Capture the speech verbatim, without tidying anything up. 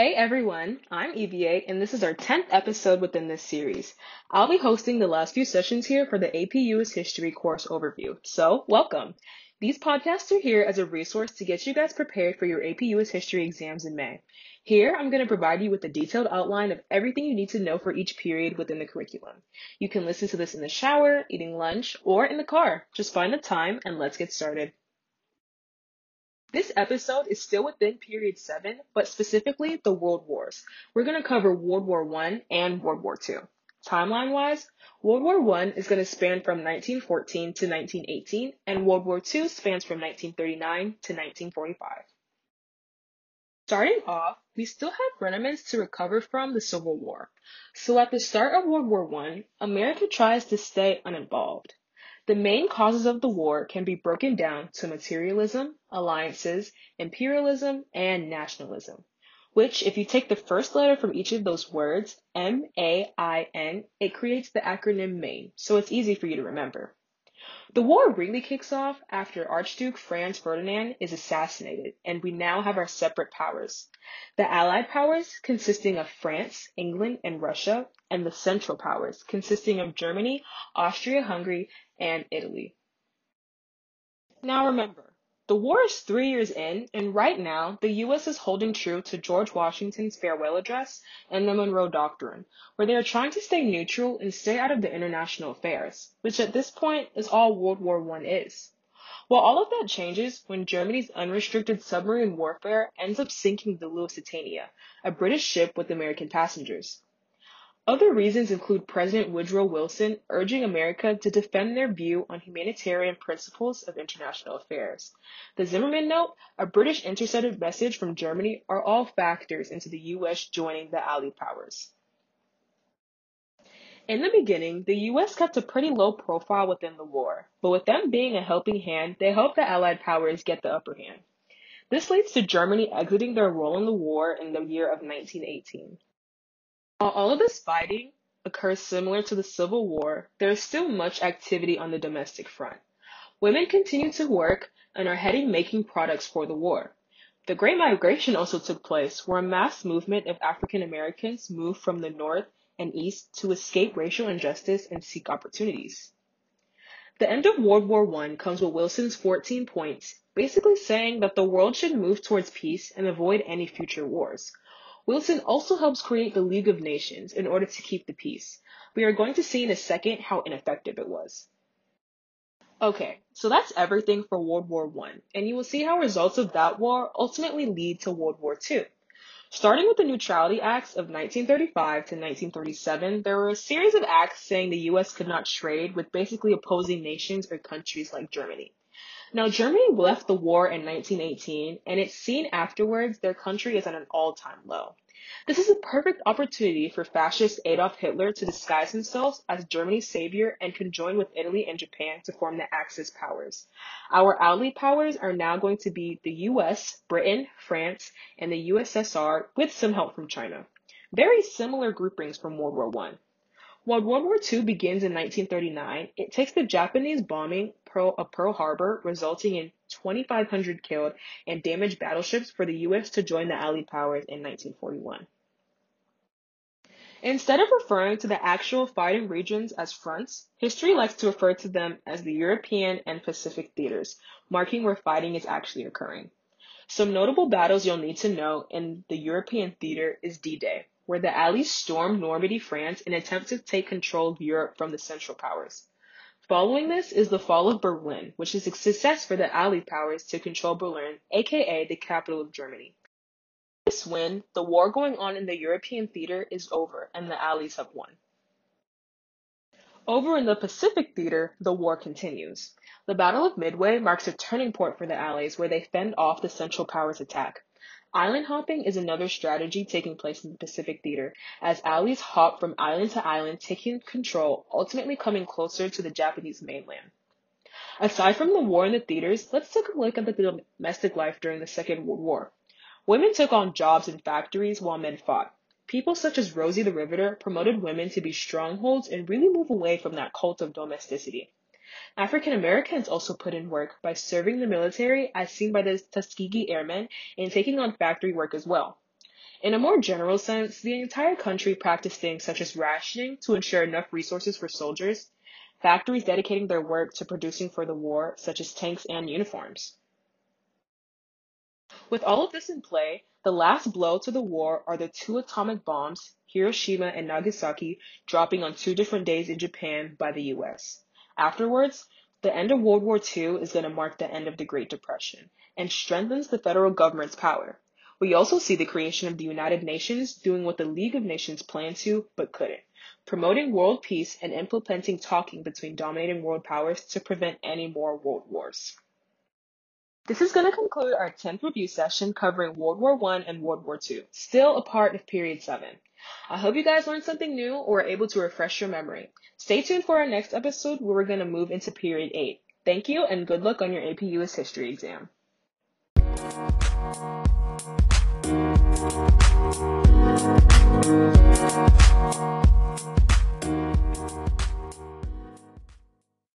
Hey everyone, I'm E B A, and this is our tenth episode within this series. I'll be hosting the last few sessions here for the A P U S History course overview, so welcome. These podcasts are here as a resource to get you guys prepared for your A P U S History exams in May. Here, I'm going to provide you with a detailed outline of everything you need to know for each period within the curriculum. You can listen to this in the shower, eating lunch, or in the car. Just find the time and let's get started. This episode is still within Period seven, but specifically the World Wars. We're going to cover World War One and World War Two. Timeline-wise, World War One is going to span from nineteen fourteen to nineteen eighteen, and World War Two spans from nineteen thirty-nine to nineteen forty-five. Starting off, we still have remnants to recover from the Civil War. So at the start of World War One, America tries to stay uninvolved. The main causes of the war can be broken down to materialism, alliances, imperialism, and nationalism, which, if you take the first letter from each of those words, M A I N, it creates the acronym MAIN, so it's easy for you to remember. The war really kicks off after Archduke Franz Ferdinand is assassinated, and we now have our separate powers. The Allied powers, consisting of France, England, and Russia, and the Central powers, consisting of Germany, Austria-Hungary, and Italy. Now remember, the war is three years in, and right now, the U S is holding true to George Washington's farewell address and the Monroe Doctrine, where they are trying to stay neutral and stay out of the international affairs, which at this point is all World War One is. Well, all of that changes when Germany's unrestricted submarine warfare ends up sinking the Lusitania, a British ship with American passengers. Other reasons include President Woodrow Wilson urging America to defend their view on humanitarian principles of international affairs. The Zimmerman Note, a British intercepted message from Germany, are all factors into the U S joining the Allied powers. In the beginning, the U S kept a pretty low profile within the war, but with them being a helping hand, they helped the Allied powers get the upper hand. This leads to Germany exiting their role in the war in the year of nineteen eighteen. While all of this fighting occurs similar to the Civil War, there is still much activity on the domestic front. Women continue to work and are heading making products for the war. The Great Migration also took place, where a mass movement of African Americans moved from the North and East to escape racial injustice and seek opportunities. The end of World War One comes with Wilson's fourteen points, basically saying that the world should move towards peace and avoid any future wars. Wilson also helps create the League of Nations in order to keep the peace. We are going to see in a second how ineffective it was. Okay, so that's everything for World War One, and you will see how results of that war ultimately lead to World War Two. Starting with the Neutrality Acts of nineteen thirty-five to nineteen thirty-seven, there were a series of acts saying the U S could not trade with basically opposing nations or countries like Germany. Now, Germany left the war in nineteen eighteen, and it's seen afterwards their country is at an all-time low. This is a perfect opportunity for fascist Adolf Hitler to disguise himself as Germany's savior and conjoin with Italy and Japan to form the Axis powers. Our ally powers are now going to be the U S, Britain, France, and the U S S R with some help from China. Very similar groupings from World War One. While World War Two begins in nineteen thirty-nine, it takes the Japanese bombing of Pearl Harbor, resulting in twenty-five hundred killed and damaged battleships for the U S to join the Allied powers in nineteen forty-one. Instead of referring to the actual fighting regions as fronts, history likes to refer to them as the European and Pacific theaters, marking where fighting is actually occurring. Some notable battles you'll need to know in the European theater is D-Day, where the Allies stormed Normandy, France, in an attempt to take control of Europe from the Central powers. Following this is the fall of Berlin, which is a success for the Allied powers to control Berlin, aka the capital of Germany. This win, the war going on in the European theater, is over, and the Allies have won. Over in the Pacific theater, the war continues. The Battle of Midway marks a turning point for the Allies, where they fend off the Central powers' attack. Island hopping is another strategy taking place in the Pacific theater, as Allies hop from island to island, taking control, ultimately coming closer to the Japanese mainland. Aside from the war in the theaters, let's take a look at the domestic life during the Second World War. Women took on jobs in factories while men fought. People such as Rosie the Riveter promoted women to be strongholds and really move away from that cult of domesticity. African Americans also put in work by serving the military, as seen by the Tuskegee Airmen, and taking on factory work as well. In a more general sense, the entire country practiced things such as rationing to ensure enough resources for soldiers, factories dedicating their work to producing for the war, such as tanks and uniforms. With all of this in play, the last blow to the war are the two atomic bombs, Hiroshima and Nagasaki, dropping on two different days in Japan by the U S. Afterwards, the end of World War Two is going to mark the end of the Great Depression and strengthens the federal government's power. We also see the creation of the United Nations doing what the League of Nations planned to but couldn't, promoting world peace and implementing talking between dominating world powers to prevent any more world wars. This is going to conclude our tenth review session covering World War One and World War Two, still a part of Period seven. I hope you guys learned something new or are able to refresh your memory. Stay tuned for our next episode where we're going to move into Period eight. Thank you and good luck on your A P U S History exam. Thank you.